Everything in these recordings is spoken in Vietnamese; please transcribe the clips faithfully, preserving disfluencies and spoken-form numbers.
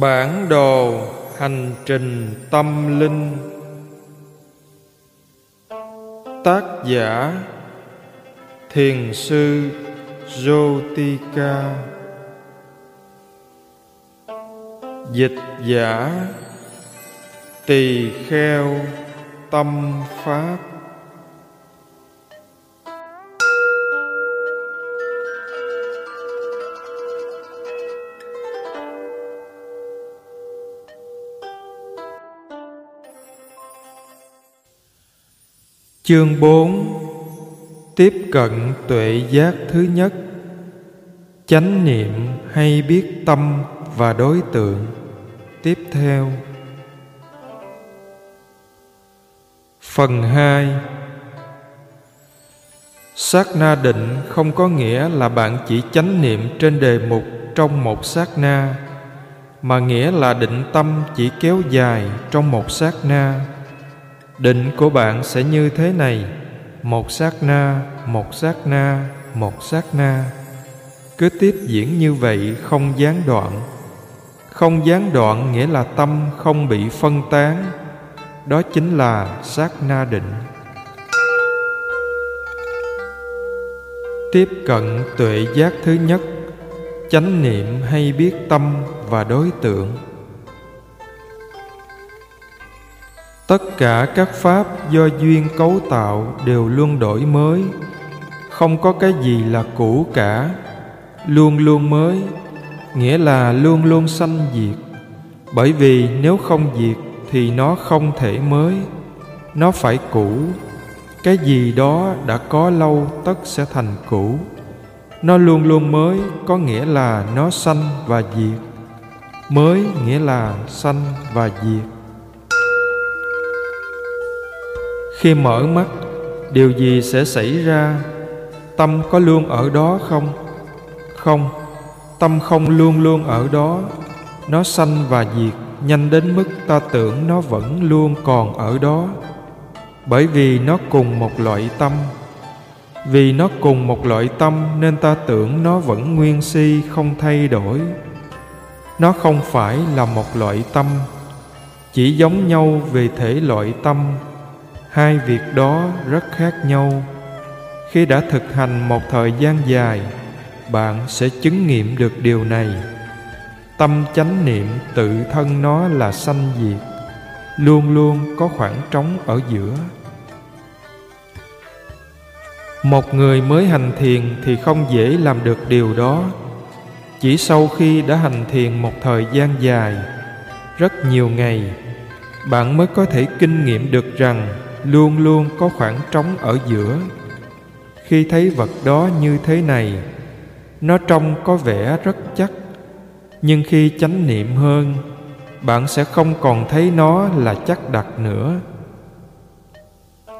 Bản đồ hành trình tâm linh. Tác giả Thiền sư Jotika. Dịch giả Tì Kheo Tâm Pháp. Chương bốn. Tiếp cận tuệ giác thứ nhất. Chánh niệm hay biết tâm và đối tượng. Tiếp theo. Phần hai. Sát na định không có nghĩa là bạn chỉ chánh niệm trên đề mục trong một sát na, mà nghĩa là định tâm chỉ kéo dài trong một sát na. Định của bạn sẽ như thế này: một sát na, một sát na, một sát na, cứ tiếp diễn như vậy, không gián đoạn. Không gián đoạn nghĩa là tâm không bị phân tán. Đó chính là sát na định. Tiếp cận tuệ giác thứ nhất. Chánh niệm hay biết tâm và đối tượng. Tất cả các pháp do duyên cấu tạo đều luôn đổi mới, không có cái gì là cũ cả. Luôn luôn mới, nghĩa là luôn luôn sanh diệt. Bởi vì nếu không diệt thì nó không thể mới, nó phải cũ. Cái gì đó đã có lâu tất sẽ thành cũ. Nó luôn luôn mới có nghĩa là nó sanh và diệt. Mới nghĩa là sanh và diệt. Khi mở mắt, điều gì sẽ xảy ra? Tâm có luôn ở đó không? Không, tâm không luôn luôn ở đó. Nó sanh và diệt nhanh đến mức ta tưởng nó vẫn luôn còn ở đó. Bởi vì nó cùng một loại tâm. Vì nó cùng một loại tâm nên ta tưởng nó vẫn nguyên si không thay đổi. Nó không phải là một loại tâm, chỉ giống nhau về thể loại tâm. Hai việc đó rất khác nhau. Khi đã thực hành một thời gian dài, bạn sẽ chứng nghiệm được điều này. Tâm chánh niệm tự thân nó là sanh diệt, luôn luôn có khoảng trống ở giữa. Một người mới hành thiền thì không dễ làm được điều đó. Chỉ sau khi đã hành thiền một thời gian dài, rất nhiều ngày, bạn mới có thể kinh nghiệm được rằng luôn luôn có khoảng trống ở giữa. Khi thấy vật đó như thế này, nó trông có vẻ rất chắc. Nhưng khi chánh niệm hơn, bạn sẽ không còn thấy nó là chắc đặc nữa.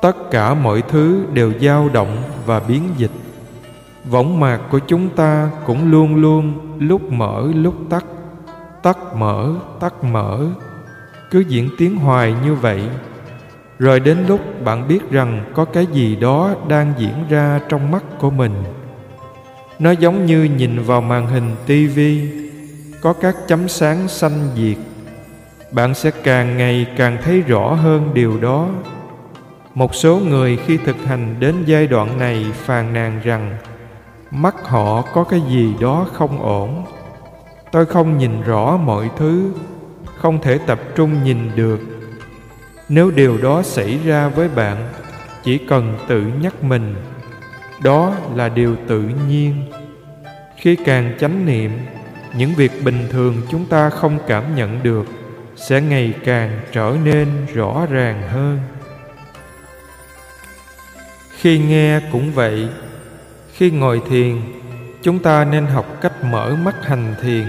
Tất cả mọi thứ đều dao động và biến dịch. Võng mạc của chúng ta cũng luôn luôn lúc mở lúc tắt, tắt mở tắt mở, cứ diễn tiến hoài như vậy. Rồi đến lúc bạn biết rằng có cái gì đó đang diễn ra trong mắt của mình. Nó giống như nhìn vào màn hình tivi, có các chấm sáng xanh diệt. Bạn sẽ càng ngày càng thấy rõ hơn điều đó. Một số người khi thực hành đến giai đoạn này phàn nàn rằng mắt họ có cái gì đó không ổn. Tôi không nhìn rõ mọi thứ, không thể tập trung nhìn được. Nếu điều đó xảy ra với bạn, chỉ cần tự nhắc mình, đó là điều tự nhiên. Khi càng chánh niệm, những việc bình thường chúng ta không cảm nhận được sẽ ngày càng trở nên rõ ràng hơn. Khi nghe cũng vậy. Khi ngồi thiền, chúng ta nên học cách mở mắt hành thiền.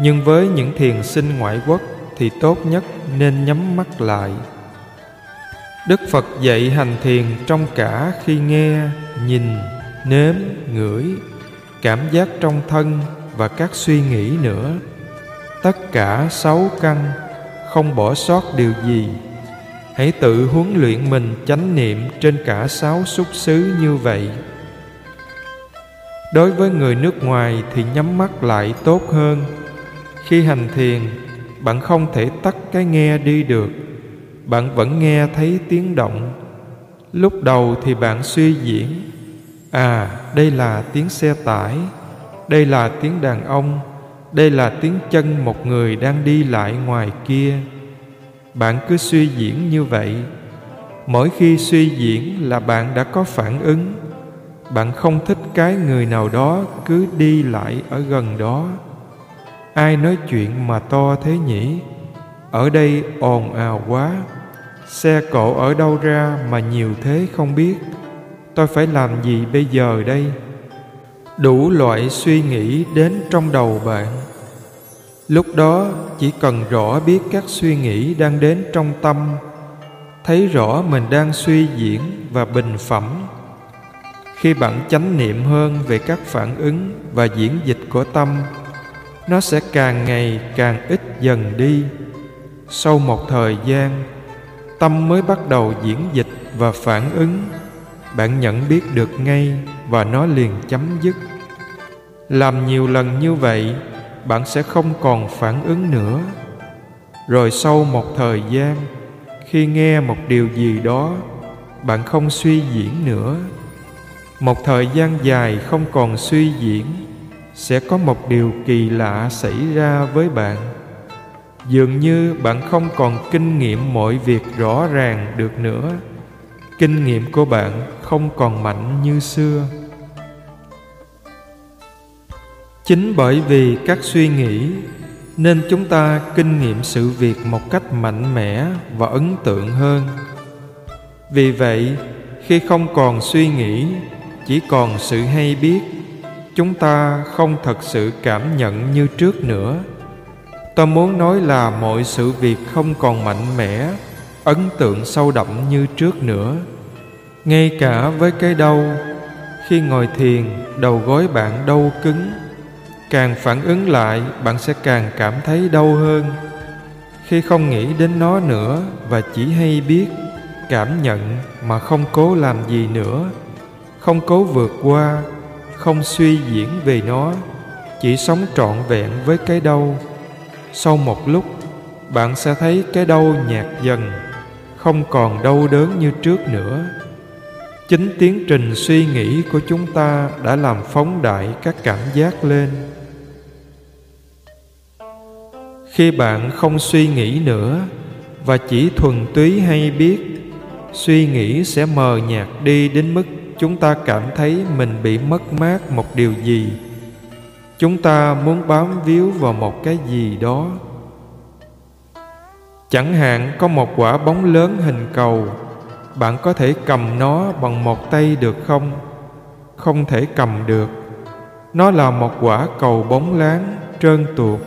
Nhưng với những thiền sinh ngoại quốc thì tốt nhất nên nhắm mắt lại. Đức Phật dạy hành thiền trong cả khi nghe, nhìn, nếm, ngửi, cảm giác trong thân và các suy nghĩ nữa. Tất cả sáu căn, không bỏ sót điều gì. Hãy tự huấn luyện mình chánh niệm trên cả sáu xúc xứ như vậy. Đối với người nước ngoài thì nhắm mắt lại tốt hơn. Khi hành thiền, bạn không thể tắt cái nghe đi được. Bạn vẫn nghe thấy tiếng động. Lúc đầu thì bạn suy diễn, à, đây là tiếng xe tải, đây là tiếng đàn ông, đây là tiếng chân một người đang đi lại ngoài kia. Bạn cứ suy diễn như vậy. Mỗi khi suy diễn là bạn đã có phản ứng. Bạn không thích cái người nào đó cứ đi lại ở gần đó. Ai nói chuyện mà to thế nhỉ? Ở đây ồn ào quá. Xe cộ ở đâu ra mà nhiều thế không biết. Tôi phải làm gì bây giờ đây? Đủ loại suy nghĩ đến trong đầu bạn. Lúc đó chỉ cần rõ biết các suy nghĩ đang đến trong tâm, thấy rõ mình đang suy diễn và bình phẩm. Khi bạn chánh niệm hơn về các phản ứng và diễn dịch của tâm, nó sẽ càng ngày càng ít dần đi. Sau một thời gian, tâm mới bắt đầu diễn dịch và phản ứng. Bạn nhận biết được ngay và nó liền chấm dứt. Làm nhiều lần như vậy, bạn sẽ không còn phản ứng nữa. Rồi sau một thời gian, khi nghe một điều gì đó, bạn không suy diễn nữa. Một thời gian dài không còn suy diễn, sẽ có một điều kỳ lạ xảy ra với bạn. Dường như bạn không còn kinh nghiệm mọi việc rõ ràng được nữa. Kinh nghiệm của bạn không còn mạnh như xưa. Chính bởi vì các suy nghĩ nên chúng ta kinh nghiệm sự việc một cách mạnh mẽ và ấn tượng hơn. Vì vậy, khi không còn suy nghĩ, chỉ còn sự hay biết, chúng ta không thật sự cảm nhận như trước nữa. Tôi muốn nói là mọi sự việc không còn mạnh mẽ, ấn tượng sâu đậm như trước nữa. Ngay cả với cái đau, khi ngồi thiền, đầu gối bạn đau cứng. Càng phản ứng lại, bạn sẽ càng cảm thấy đau hơn. Khi không nghĩ đến nó nữa và chỉ hay biết, cảm nhận mà không cố làm gì nữa, không cố vượt qua, không suy diễn về nó, chỉ sống trọn vẹn với cái đau. Sau một lúc, bạn sẽ thấy cái đau nhạt dần, không còn đau đớn như trước nữa. Chính tiến trình suy nghĩ của chúng ta đã làm phóng đại các cảm giác lên. Khi bạn không suy nghĩ nữa và chỉ thuần túy hay biết, suy nghĩ sẽ mờ nhạt đi đến mức chúng ta cảm thấy mình bị mất mát một điều gì. Chúng ta muốn bám víu vào một cái gì đó. Chẳng hạn có một quả bóng lớn hình cầu, bạn có thể cầm nó bằng một tay được không? Không thể cầm được. Nó là một quả cầu bóng láng, trơn tuột.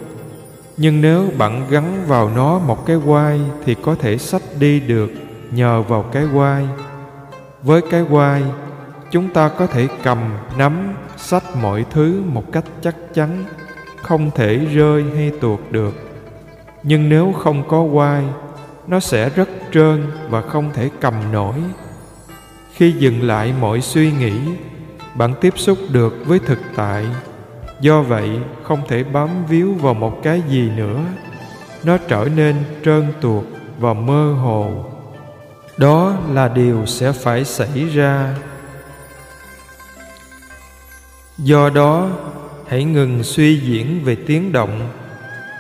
Nhưng nếu bạn gắn vào nó một cái quai thì có thể xách đi được nhờ vào cái quai. Với cái quai, chúng ta có thể cầm, nắm, xách mọi thứ một cách chắc chắn, không thể rơi hay tuột được. Nhưng nếu không có quai, nó sẽ rất trơn và không thể cầm nổi. Khi dừng lại mọi suy nghĩ, bạn tiếp xúc được với thực tại. Do vậy, không thể bám víu vào một cái gì nữa. Nó trở nên trơn tuột và mơ hồ. Đó là điều sẽ phải xảy ra. Do đó, hãy ngừng suy diễn về tiếng động.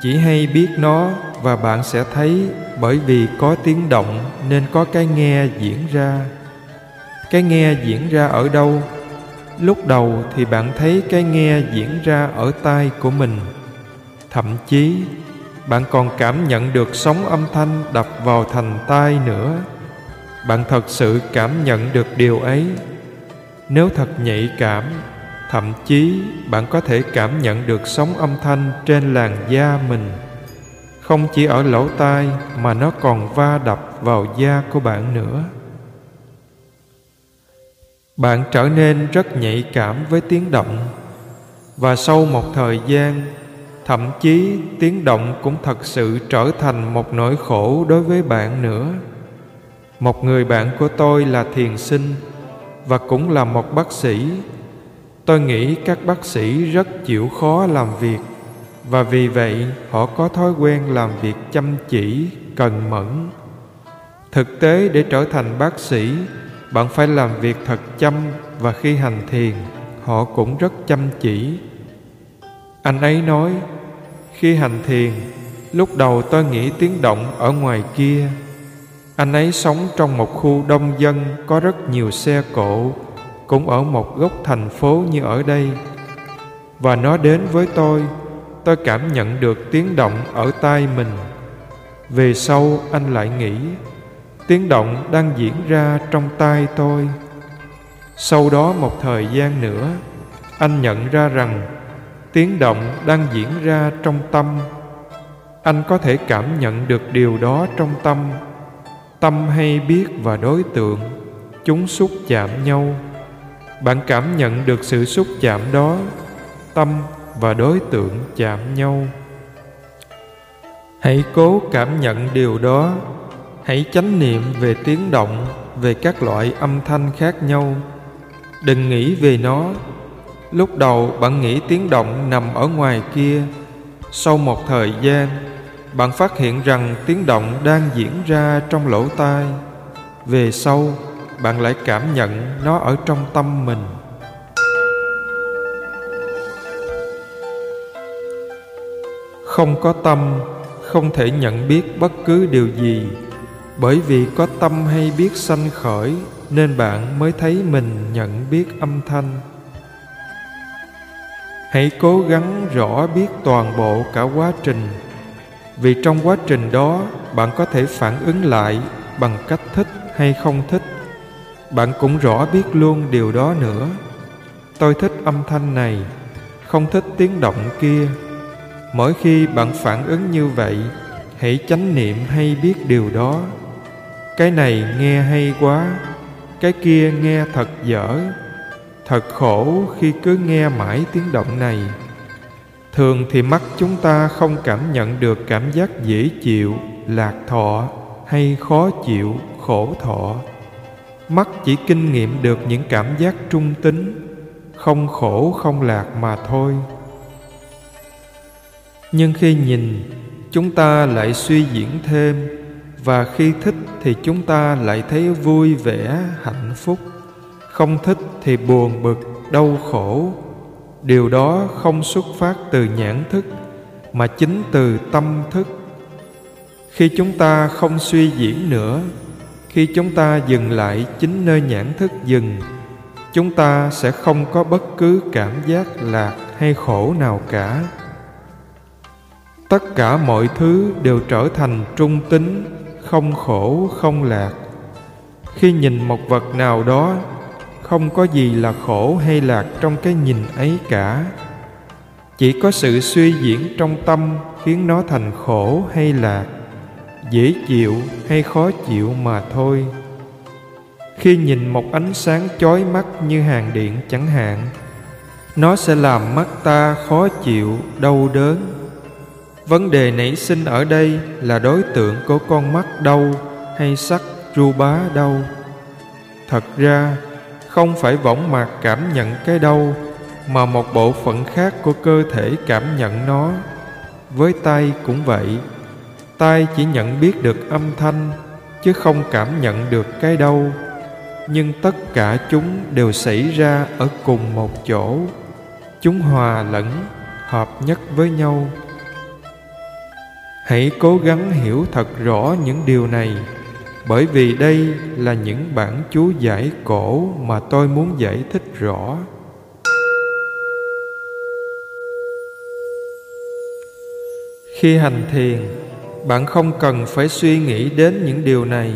Chỉ hay biết nó và bạn sẽ thấy, bởi vì có tiếng động nên có cái nghe diễn ra. Cái nghe diễn ra ở đâu? Lúc đầu thì bạn thấy cái nghe diễn ra ở tai của mình. Thậm chí, bạn còn cảm nhận được sóng âm thanh đập vào thành tai nữa. Bạn thật sự cảm nhận được điều ấy. Nếu thật nhạy cảm, thậm chí bạn có thể cảm nhận được sóng âm thanh trên làn da mình. Không chỉ ở lỗ tai mà nó còn va đập vào da của bạn nữa. Bạn trở nên rất nhạy cảm với tiếng động. Và sau một thời gian, thậm chí tiếng động cũng thật sự trở thành một nỗi khổ đối với bạn nữa. Một người bạn của tôi là thiền sinh và cũng là một bác sĩ. Tôi nghĩ các bác sĩ rất chịu khó làm việc Và vì vậy họ có thói quen làm việc chăm chỉ, cần mẫn. Thực tế để trở thành bác sĩ, bạn phải làm việc thật chăm, và khi hành thiền, họ cũng rất chăm chỉ. Anh ấy nói, khi hành thiền, lúc đầu tôi nghĩ tiếng động ở ngoài kia. Anh ấy sống trong một khu đông dân có rất nhiều xe cộ, cũng ở một góc thành phố như ở đây. Và nó đến với tôi, tôi cảm nhận được tiếng động ở tai mình. Về sau anh lại nghĩ, tiếng động đang diễn ra trong tai tôi. Sau đó một thời gian nữa, anh nhận ra rằng tiếng động đang diễn ra trong tâm. Anh có thể cảm nhận được điều đó trong tâm. Tâm hay biết và đối tượng, chúng xúc chạm nhau. Bạn cảm nhận được sự xúc chạm đó, tâm và đối tượng chạm nhau. Hãy cố cảm nhận điều đó. Hãy chánh niệm về tiếng động, về các loại âm thanh khác nhau. Đừng nghĩ về nó. Lúc đầu bạn nghĩ tiếng động nằm ở ngoài kia. Sau một thời gian, bạn phát hiện rằng tiếng động đang diễn ra trong lỗ tai. Về sau, bạn lại cảm nhận nó ở trong tâm mình. Không có tâm, không thể nhận biết bất cứ điều gì. Bởi vì có tâm hay biết sanh khởi, nên bạn mới thấy mình nhận biết âm thanh. Hãy cố gắng rõ biết toàn bộ cả quá trình. Vì trong quá trình đó, bạn có thể phản ứng lại bằng cách thích hay không thích. Bạn cũng rõ biết luôn điều đó nữa. Tôi thích âm thanh này, không thích tiếng động kia. Mỗi khi bạn phản ứng như vậy, hãy chánh niệm hay biết điều đó. Cái này nghe hay quá, cái kia nghe thật dở. Thật khổ khi cứ nghe mãi tiếng động này. Thường thì mắt chúng ta không cảm nhận được cảm giác dễ chịu, lạc thọ hay khó chịu, khổ thọ. Mắt chỉ kinh nghiệm được những cảm giác trung tính, không khổ không lạc mà thôi. Nhưng khi nhìn, chúng ta lại suy diễn thêm, và khi thích thì chúng ta lại thấy vui vẻ, hạnh phúc. Không thích thì buồn bực, đau khổ. Điều đó không xuất phát từ nhãn thức, mà chính từ tâm thức. Khi chúng ta không suy diễn nữa, khi chúng ta dừng lại chính nơi nhãn thức dừng, chúng ta sẽ không có bất cứ cảm giác lạc hay khổ nào cả. Tất cả mọi thứ đều trở thành trung tính, không khổ, không lạc. Khi nhìn một vật nào đó, không có gì là khổ hay lạc trong cái nhìn ấy cả. Chỉ có sự suy diễn trong tâm khiến nó thành khổ hay lạc, dễ chịu hay khó chịu mà thôi. Khi nhìn một ánh sáng chói mắt như hàng điện chẳng hạn, nó sẽ làm mắt ta khó chịu, đau đớn. Vấn đề nảy sinh ở đây là đối tượng của con mắt đau hay sắc ru bá đau. Thật ra, không phải võng mạc cảm nhận cái đau, mà một bộ phận khác của cơ thể cảm nhận nó. Với tai cũng vậy. Tai chỉ nhận biết được âm thanh, chứ không cảm nhận được cái đau. Nhưng tất cả chúng đều xảy ra ở cùng một chỗ. Chúng hòa lẫn, hợp nhất với nhau. Hãy cố gắng hiểu thật rõ những điều này, bởi vì đây là những bản chú giải cổ mà tôi muốn giải thích rõ. Khi hành thiền, bạn không cần phải suy nghĩ đến những điều này,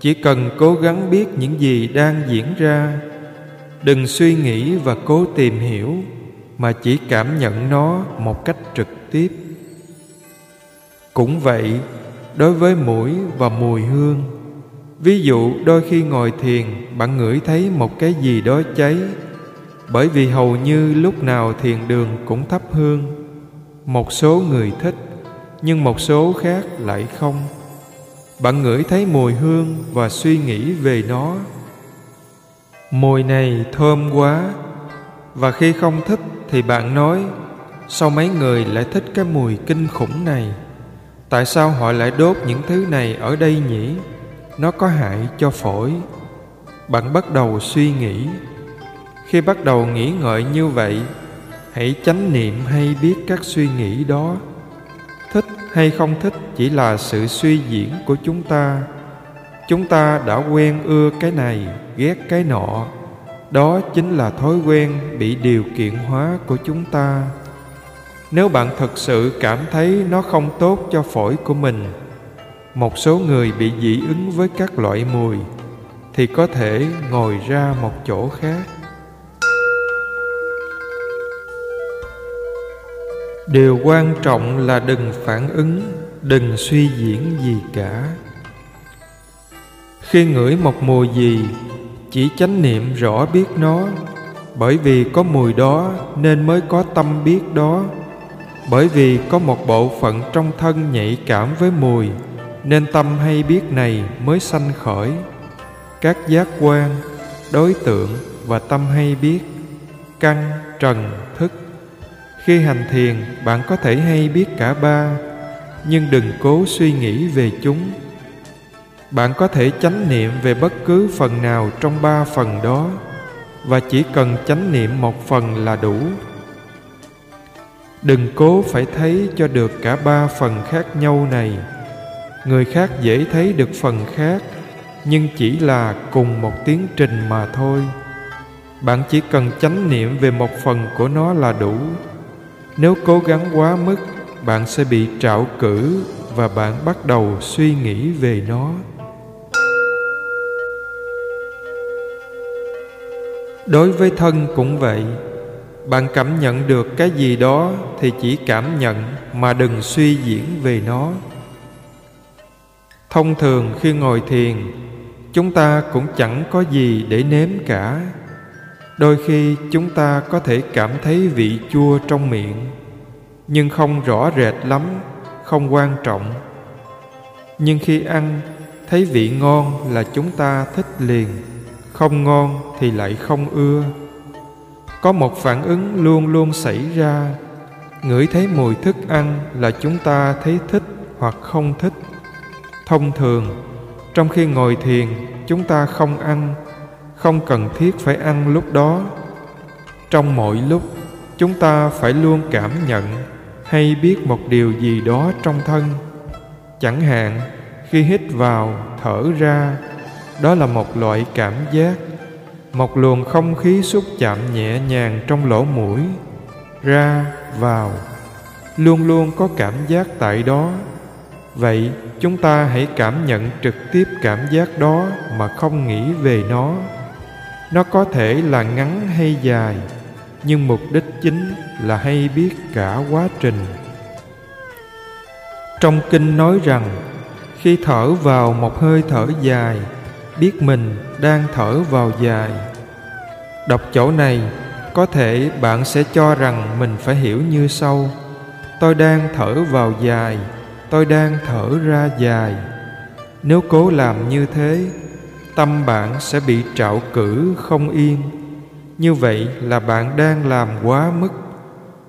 chỉ cần cố gắng biết những gì đang diễn ra. Đừng suy nghĩ và cố tìm hiểu, mà chỉ cảm nhận nó một cách trực tiếp. Cũng vậy, đối với mũi và mùi hương. Ví dụ đôi khi ngồi thiền, bạn ngửi thấy một cái gì đó cháy. Bởi vì hầu như lúc nào thiền đường cũng thắp hương. Một số người thích, nhưng một số khác lại không. Bạn ngửi thấy mùi hương và suy nghĩ về nó. Mùi này thơm quá. Và khi không thích thì bạn nói, Sao mấy người lại thích cái mùi kinh khủng này? Tại sao họ lại đốt những thứ này ở đây nhỉ? Nó có hại cho phổi. Bạn bắt đầu suy nghĩ. Khi bắt đầu nghĩ ngợi như vậy, hãy chánh niệm hay biết các suy nghĩ đó. Thích hay không thích chỉ là sự suy diễn của chúng ta. Chúng ta đã quen ưa cái này, ghét cái nọ. Đó chính là thói quen bị điều kiện hóa của chúng ta. Nếu bạn thật sự cảm thấy nó không tốt cho phổi của mình, một số người bị dị ứng với các loại mùi, thì có thể ngồi ra một chỗ khác. Điều quan trọng là đừng phản ứng, đừng suy diễn gì cả. Khi ngửi một mùi gì, chỉ chánh niệm rõ biết nó, bởi vì có mùi đó nên mới có tâm biết đó. Bởi vì có một bộ phận trong thân nhạy cảm với mùi, nên tâm hay biết này mới sanh khởi. Các giác quan, đối tượng và tâm hay biết, căn, trần, thức. Khi hành thiền, bạn có thể hay biết cả ba, nhưng đừng cố suy nghĩ về chúng. Bạn có thể chánh niệm về bất cứ phần nào trong ba phần đó, và chỉ cần chánh niệm một phần là đủ. Đừng cố phải thấy cho được cả ba phần khác nhau này. Người khác dễ thấy được phần khác, nhưng chỉ là cùng một tiến trình mà thôi. Bạn chỉ cần chánh niệm về một phần của nó là đủ. Nếu cố gắng quá mức, bạn sẽ bị trạo cử và bạn bắt đầu suy nghĩ về nó. Đối với thân cũng vậy. Bạn cảm nhận được cái gì đó thì chỉ cảm nhận mà đừng suy diễn về nó. Thông thường khi ngồi thiền, chúng ta cũng chẳng có gì để nếm cả. Đôi khi chúng ta có thể cảm thấy vị chua trong miệng, nhưng không rõ rệt lắm, không quan trọng. Nhưng khi ăn, thấy vị ngon là chúng ta thích liền, không ngon thì lại không ưa. Có một phản ứng luôn luôn xảy ra. Ngửi thấy mùi thức ăn là chúng ta thấy thích hoặc không thích. Thông thường, trong khi ngồi thiền, chúng ta không ăn, không cần thiết phải ăn lúc đó. Trong mọi lúc, chúng ta phải luôn cảm nhận hay biết một điều gì đó trong thân. Chẳng hạn, khi hít vào, thở ra, đó là một loại cảm giác. Một luồng không khí xúc chạm nhẹ nhàng trong lỗ mũi, ra, vào, luôn luôn có cảm giác tại đó. Vậy chúng ta hãy cảm nhận trực tiếp cảm giác đó mà không nghĩ về nó. Nó có thể là ngắn hay dài, nhưng mục đích chính là hay biết cả quá trình. Trong kinh nói rằng, khi thở vào một hơi thở dài, biết mình đang thở vào dài. Đọc chỗ này, có thể bạn sẽ cho rằng mình phải hiểu như sau: tôi đang thở vào dài, tôi đang thở ra dài. Nếu cố làm như thế, tâm bạn sẽ bị trạo cử không yên. Như vậy là bạn đang làm quá mức.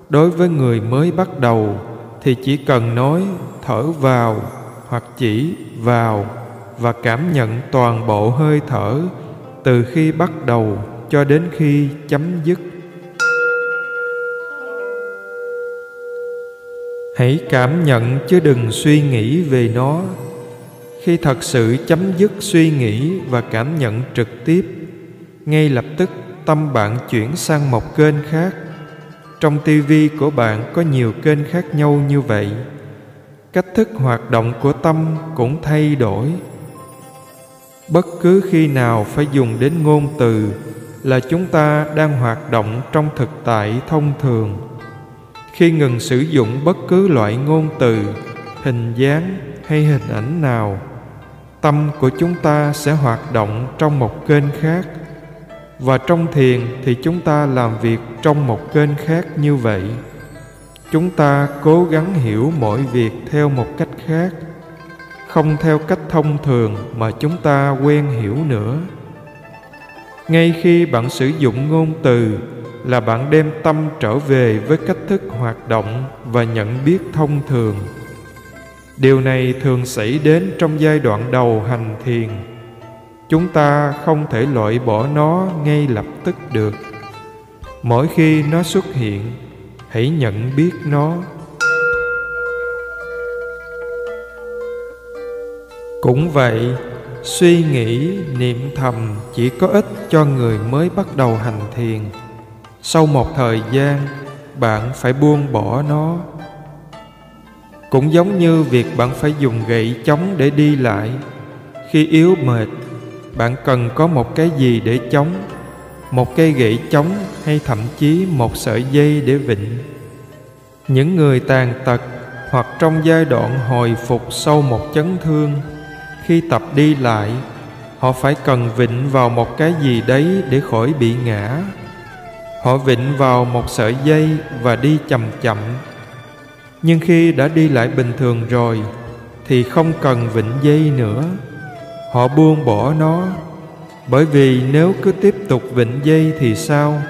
Đối với người mới bắt đầu thì chỉ cần nói thở vào hoặc chỉ vào và cảm nhận toàn bộ hơi thở từ khi bắt đầu cho đến khi chấm dứt. Hãy cảm nhận chứ đừng suy nghĩ về nó. Khi thật sự chấm dứt suy nghĩ và cảm nhận trực tiếp, ngay lập tức tâm bạn chuyển sang một kênh khác. Trong tivi của bạn có nhiều kênh khác nhau như vậy. Cách thức hoạt động của tâm cũng thay đổi. Bất cứ khi nào phải dùng đến ngôn từ là chúng ta đang hoạt động trong thực tại thông thường. Khi ngừng sử dụng bất cứ loại ngôn từ, hình dáng hay hình ảnh nào, tâm của chúng ta sẽ hoạt động trong một kênh khác. Và trong thiền thì chúng ta làm việc trong một kênh khác như vậy. Chúng ta cố gắng hiểu mọi việc theo một cách khác, không theo cách thông thường mà chúng ta quen hiểu nữa. Ngay khi bạn sử dụng ngôn từ, là bạn đem tâm trở về với cách thức hoạt động và nhận biết thông thường. Điều này thường xảy đến trong giai đoạn đầu hành thiền. Chúng ta không thể loại bỏ nó ngay lập tức được. Mỗi khi nó xuất hiện, hãy nhận biết nó. Cũng vậy, suy nghĩ, niệm thầm chỉ có ích cho người mới bắt đầu hành thiền. Sau một thời gian, bạn phải buông bỏ nó. Cũng giống như việc bạn phải dùng gậy chống để đi lại. Khi yếu mệt, bạn cần có một cái gì để chống, một cây gậy chống hay thậm chí một sợi dây để vịn. Những người tàn tật hoặc trong giai đoạn hồi phục sau một chấn thương, khi tập đi lại, họ phải cần vịn vào một cái gì đấy để khỏi bị ngã. Họ vịn vào một sợi dây và đi chậm chậm. Nhưng khi đã đi lại bình thường rồi, thì không cần vịn dây nữa. Họ buông bỏ nó, bởi vì nếu cứ tiếp tục vịn dây thì sao?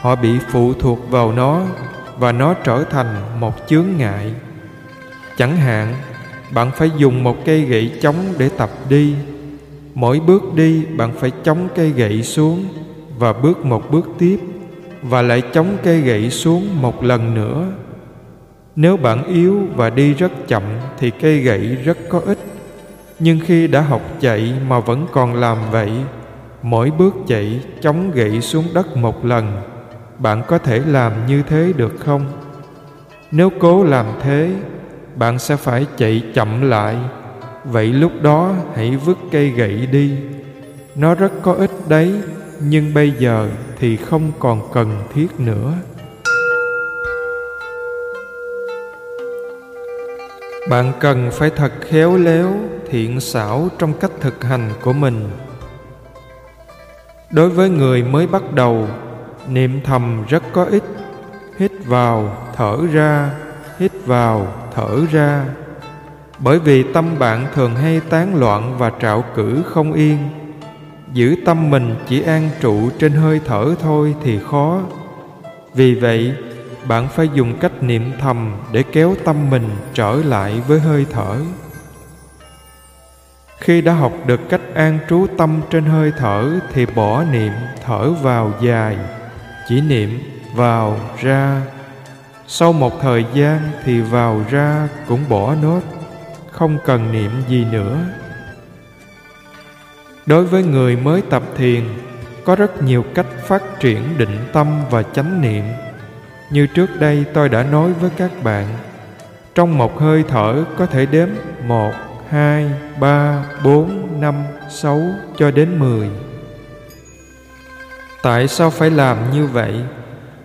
Họ bị phụ thuộc vào nó và nó trở thành một chướng ngại. Chẳng hạn, bạn phải dùng một cây gậy chống để tập đi. Mỗi bước đi bạn phải chống cây gậy xuống và bước một bước tiếp, và lại chống cây gậy xuống một lần nữa. Nếu bạn yếu và đi rất chậm thì cây gậy rất có ích. Nhưng khi đã học chạy mà vẫn còn làm vậy, mỗi bước chạy chống gậy xuống đất một lần, bạn có thể làm như thế được không? Nếu cố làm thế, bạn sẽ phải chạy chậm lại. Vậy lúc đó hãy vứt cây gậy đi. Nó rất có ích đấy, nhưng bây giờ thì không còn cần thiết nữa. Bạn cần phải thật khéo léo, thiện xảo trong cách thực hành của mình. Đối với người mới bắt đầu, niệm thầm rất có ích. Hít vào, thở ra, hít vào, thở ra. Bởi vì tâm bạn thường hay tán loạn và trạo cử không yên. Giữ tâm mình chỉ an trụ trên hơi thở thôi thì khó. Vì vậy, bạn phải dùng cách niệm thầm để kéo tâm mình trở lại với hơi thở. Khi đã học được cách an trú tâm trên hơi thở thì bỏ niệm thở vào dài, chỉ niệm vào ra. Sau một thời gian thì vào ra cũng bỏ nốt, không cần niệm gì nữa. Đối với người mới tập thiền, có rất nhiều cách phát triển định tâm và chánh niệm. Như trước đây tôi đã nói với các bạn, trong một hơi thở có thể đếm một, hai, ba, bốn, năm, sáu cho đến mười. Tại sao phải làm như vậy?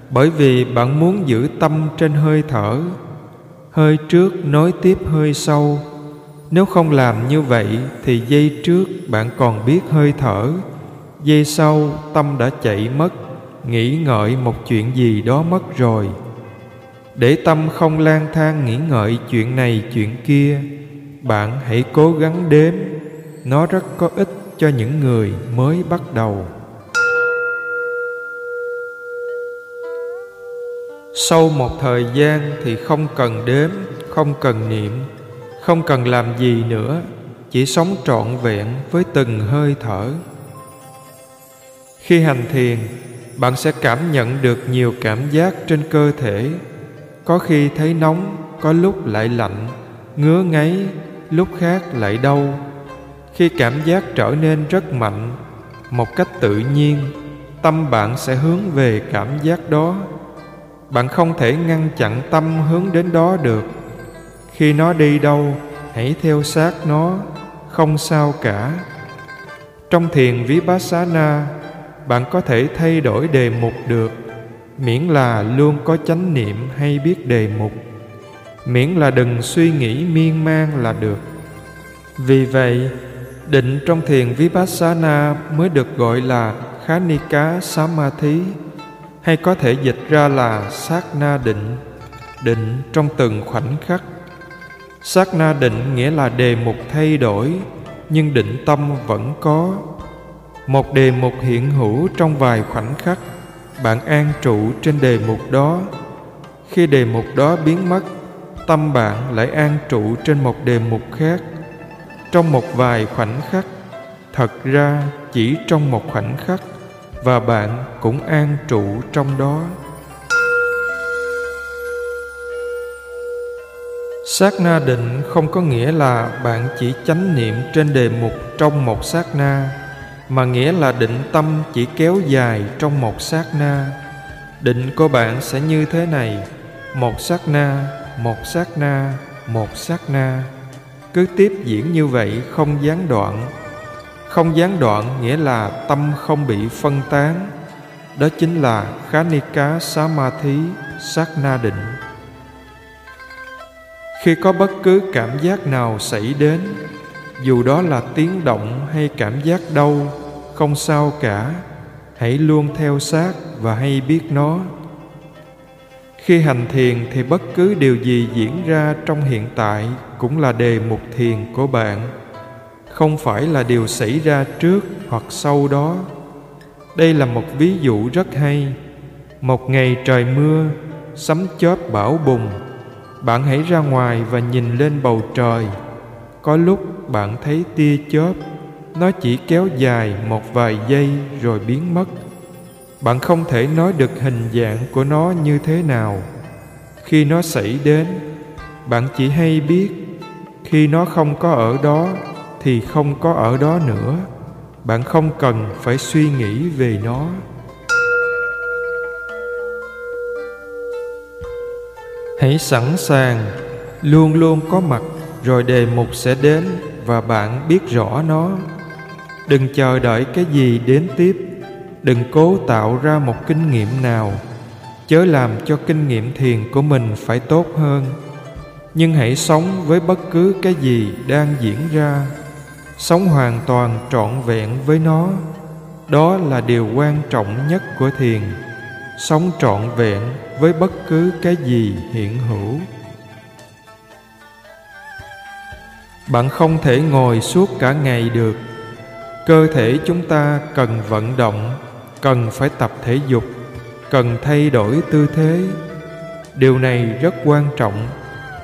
Bởi vì bạn muốn giữ tâm trên hơi thở, hơi trước nối tiếp hơi sau. Nếu không làm như vậy thì giây trước bạn còn biết hơi thở, giây sau tâm đã chạy mất, nghĩ ngợi một chuyện gì đó mất rồi. Để tâm không lang thang nghĩ ngợi chuyện này chuyện kia, bạn hãy cố gắng đếm. Nó rất có ích cho những người mới bắt đầu. Sau một thời gian thì không cần đếm, không cần niệm, không cần làm gì nữa, chỉ sống trọn vẹn với từng hơi thở. Khi hành thiền, bạn sẽ cảm nhận được nhiều cảm giác trên cơ thể. Có khi thấy nóng, có lúc lại lạnh, ngứa ngáy, lúc khác lại đau. Khi cảm giác trở nên rất mạnh, một cách tự nhiên, tâm bạn sẽ hướng về cảm giác đó. Bạn không thể ngăn chặn tâm hướng đến đó được. Khi nó đi đâu, hãy theo sát nó, không sao cả. Trong thiền Vipassana, bạn có thể thay đổi đề mục được, miễn là luôn có chánh niệm hay biết đề mục, miễn là đừng suy nghĩ miên man là được. Vì vậy, định trong thiền Vipassana mới được gọi là Khanika Samadhi, hay có thể dịch ra là sát na định, định trong từng khoảnh khắc. Sát na định nghĩa là đề mục thay đổi, nhưng định tâm vẫn có. Một đề mục hiện hữu trong vài khoảnh khắc, bạn an trụ trên đề mục đó. Khi đề mục đó biến mất, tâm bạn lại an trụ trên một đề mục khác. Trong một vài khoảnh khắc, thật ra chỉ trong một khoảnh khắc, và bạn cũng an trụ trong đó. Sát na định không có nghĩa là bạn chỉ chánh niệm trên đề mục trong một sát na, mà nghĩa là định tâm chỉ kéo dài trong một sát na. Định của bạn sẽ như thế này: một sát na, một sát na, một sát na, cứ tiếp diễn như vậy không gián đoạn. Không gián đoạn nghĩa là tâm không bị phân tán. Đó chính là Khanika Samadhi, sát na định. Khi có bất cứ cảm giác nào xảy đến, dù đó là tiếng động hay cảm giác đau, không sao cả, hãy luôn theo sát và hay biết nó. Khi hành thiền thì bất cứ điều gì diễn ra trong hiện tại cũng là đề mục thiền của bạn, không phải là điều xảy ra trước hoặc sau đó. Đây là một ví dụ rất hay. Một ngày trời mưa, sấm chớp bão bùng, bạn hãy ra ngoài và nhìn lên bầu trời. Có lúc bạn thấy tia chớp, nó chỉ kéo dài một vài giây rồi biến mất. Bạn không thể nói được hình dạng của nó như thế nào. Khi nó xảy đến, bạn chỉ hay biết. Khi nó không có ở đó, thì không có ở đó nữa. Bạn không cần phải suy nghĩ về nó. Hãy sẵn sàng, luôn luôn có mặt, rồi đề mục sẽ đến và bạn biết rõ nó. Đừng chờ đợi cái gì đến tiếp. Đừng cố tạo ra một kinh nghiệm nào, chớ làm cho kinh nghiệm thiền của mình phải tốt hơn. Nhưng hãy sống với bất cứ cái gì đang diễn ra, sống hoàn toàn trọn vẹn với nó. Đó là điều quan trọng nhất của thiền, sống trọn vẹn với bất cứ cái gì hiện hữu. Bạn không thể ngồi suốt cả ngày được. Cơ thể chúng ta cần vận động, cần phải tập thể dục, cần thay đổi tư thế. Điều này rất quan trọng,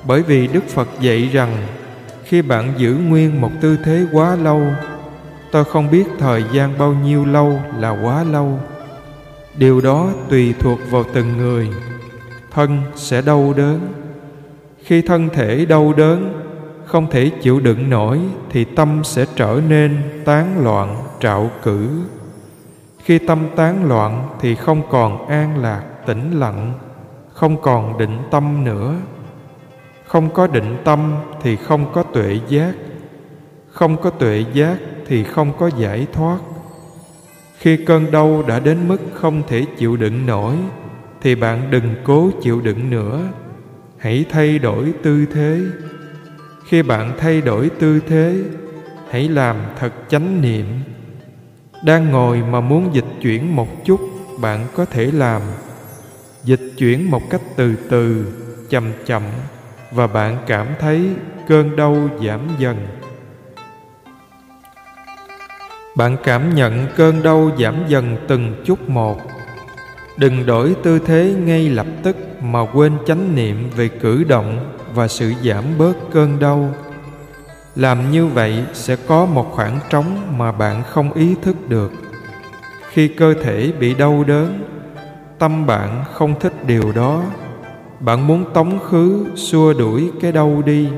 bởi vì Đức Phật dạy rằng khi bạn giữ nguyên một tư thế quá lâu, tôi không biết thời gian bao nhiêu lâu là quá lâu. Điều đó tùy thuộc vào từng người. Thân sẽ đau đớn. Khi thân thể đau đớn, không thể chịu đựng nổi, thì tâm sẽ trở nên tán loạn, trạo cử. Khi tâm tán loạn thì không còn an lạc, tĩnh lặng, không còn định tâm nữa. Không có định tâm thì không có tuệ giác. Không có tuệ giác thì không có giải thoát. Khi cơn đau đã đến mức không thể chịu đựng nổi, thì bạn đừng cố chịu đựng nữa. Hãy thay đổi tư thế. Khi bạn thay đổi tư thế, hãy làm thật chánh niệm. Đang ngồi mà muốn dịch chuyển một chút, bạn có thể làm. Dịch chuyển một cách từ từ, chậm chậm, và bạn cảm thấy cơn đau giảm dần. Bạn cảm nhận cơn đau giảm dần từng chút một. Đừng đổi tư thế ngay lập tức mà quên chánh niệm về cử động và sự giảm bớt cơn đau. Làm như vậy sẽ có một khoảng trống mà bạn không ý thức được. Khi cơ thể bị đau đớn, tâm bạn không thích điều đó. Bạn muốn tống khứ, xua đuổi cái đau đi.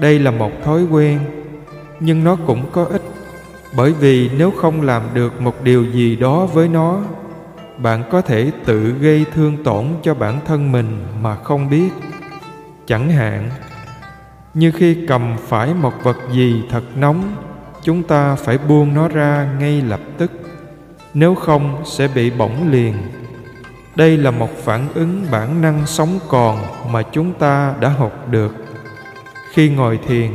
Đây là một thói quen, nhưng nó cũng có ích. Bởi vì nếu không làm được một điều gì đó với nó, bạn có thể tự gây thương tổn cho bản thân mình mà không biết. Chẳng hạn như khi cầm phải một vật gì thật nóng, chúng ta phải buông nó ra ngay lập tức, nếu không sẽ bị bỏng liền. Đây là một phản ứng bản năng sống còn mà chúng ta đã học được. Khi ngồi thiền,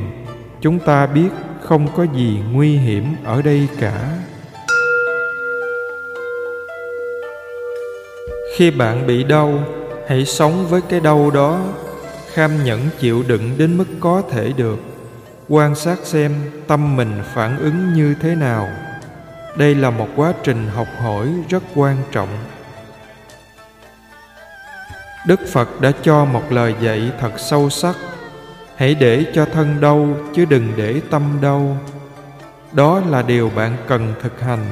chúng ta biết không có gì nguy hiểm ở đây cả. Khi bạn bị đau, hãy sống với cái đau đó, kham nhẫn chịu đựng đến mức có thể được. Quan sát xem tâm mình phản ứng như thế nào. Đây là một quá trình học hỏi rất quan trọng. Đức Phật đã cho một lời dạy thật sâu sắc: hãy để cho thân đau chứ đừng để tâm đau. Đó là điều bạn cần thực hành.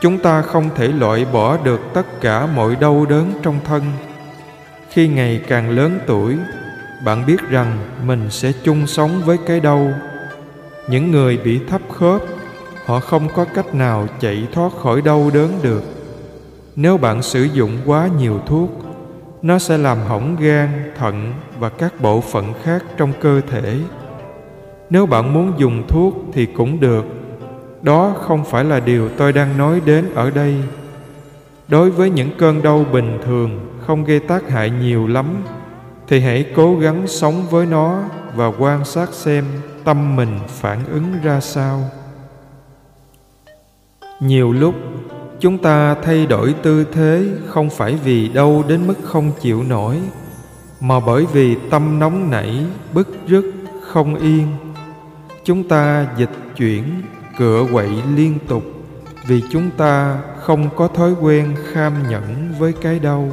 Chúng ta không thể loại bỏ được tất cả mọi đau đớn trong thân. Khi ngày càng lớn tuổi, bạn biết rằng mình sẽ chung sống với cái đau. Những người bị thấp khớp, họ không có cách nào chạy thoát khỏi đau đớn được. Nếu bạn sử dụng quá nhiều thuốc, nó sẽ làm hỏng gan, thận và các bộ phận khác trong cơ thể. Nếu bạn muốn dùng thuốc thì cũng được. Đó không phải là điều tôi đang nói đến ở đây. Đối với những cơn đau bình thường không gây tác hại nhiều lắm, thì hãy cố gắng sống với nó và quan sát xem tâm mình phản ứng ra sao. Nhiều lúc, chúng ta thay đổi tư thế không phải vì đau đến mức không chịu nổi, mà bởi vì tâm nóng nảy, bứt rứt, không yên. Chúng ta dịch chuyển, cựa quậy liên tục vì chúng ta không có thói quen kham nhẫn với cái đau.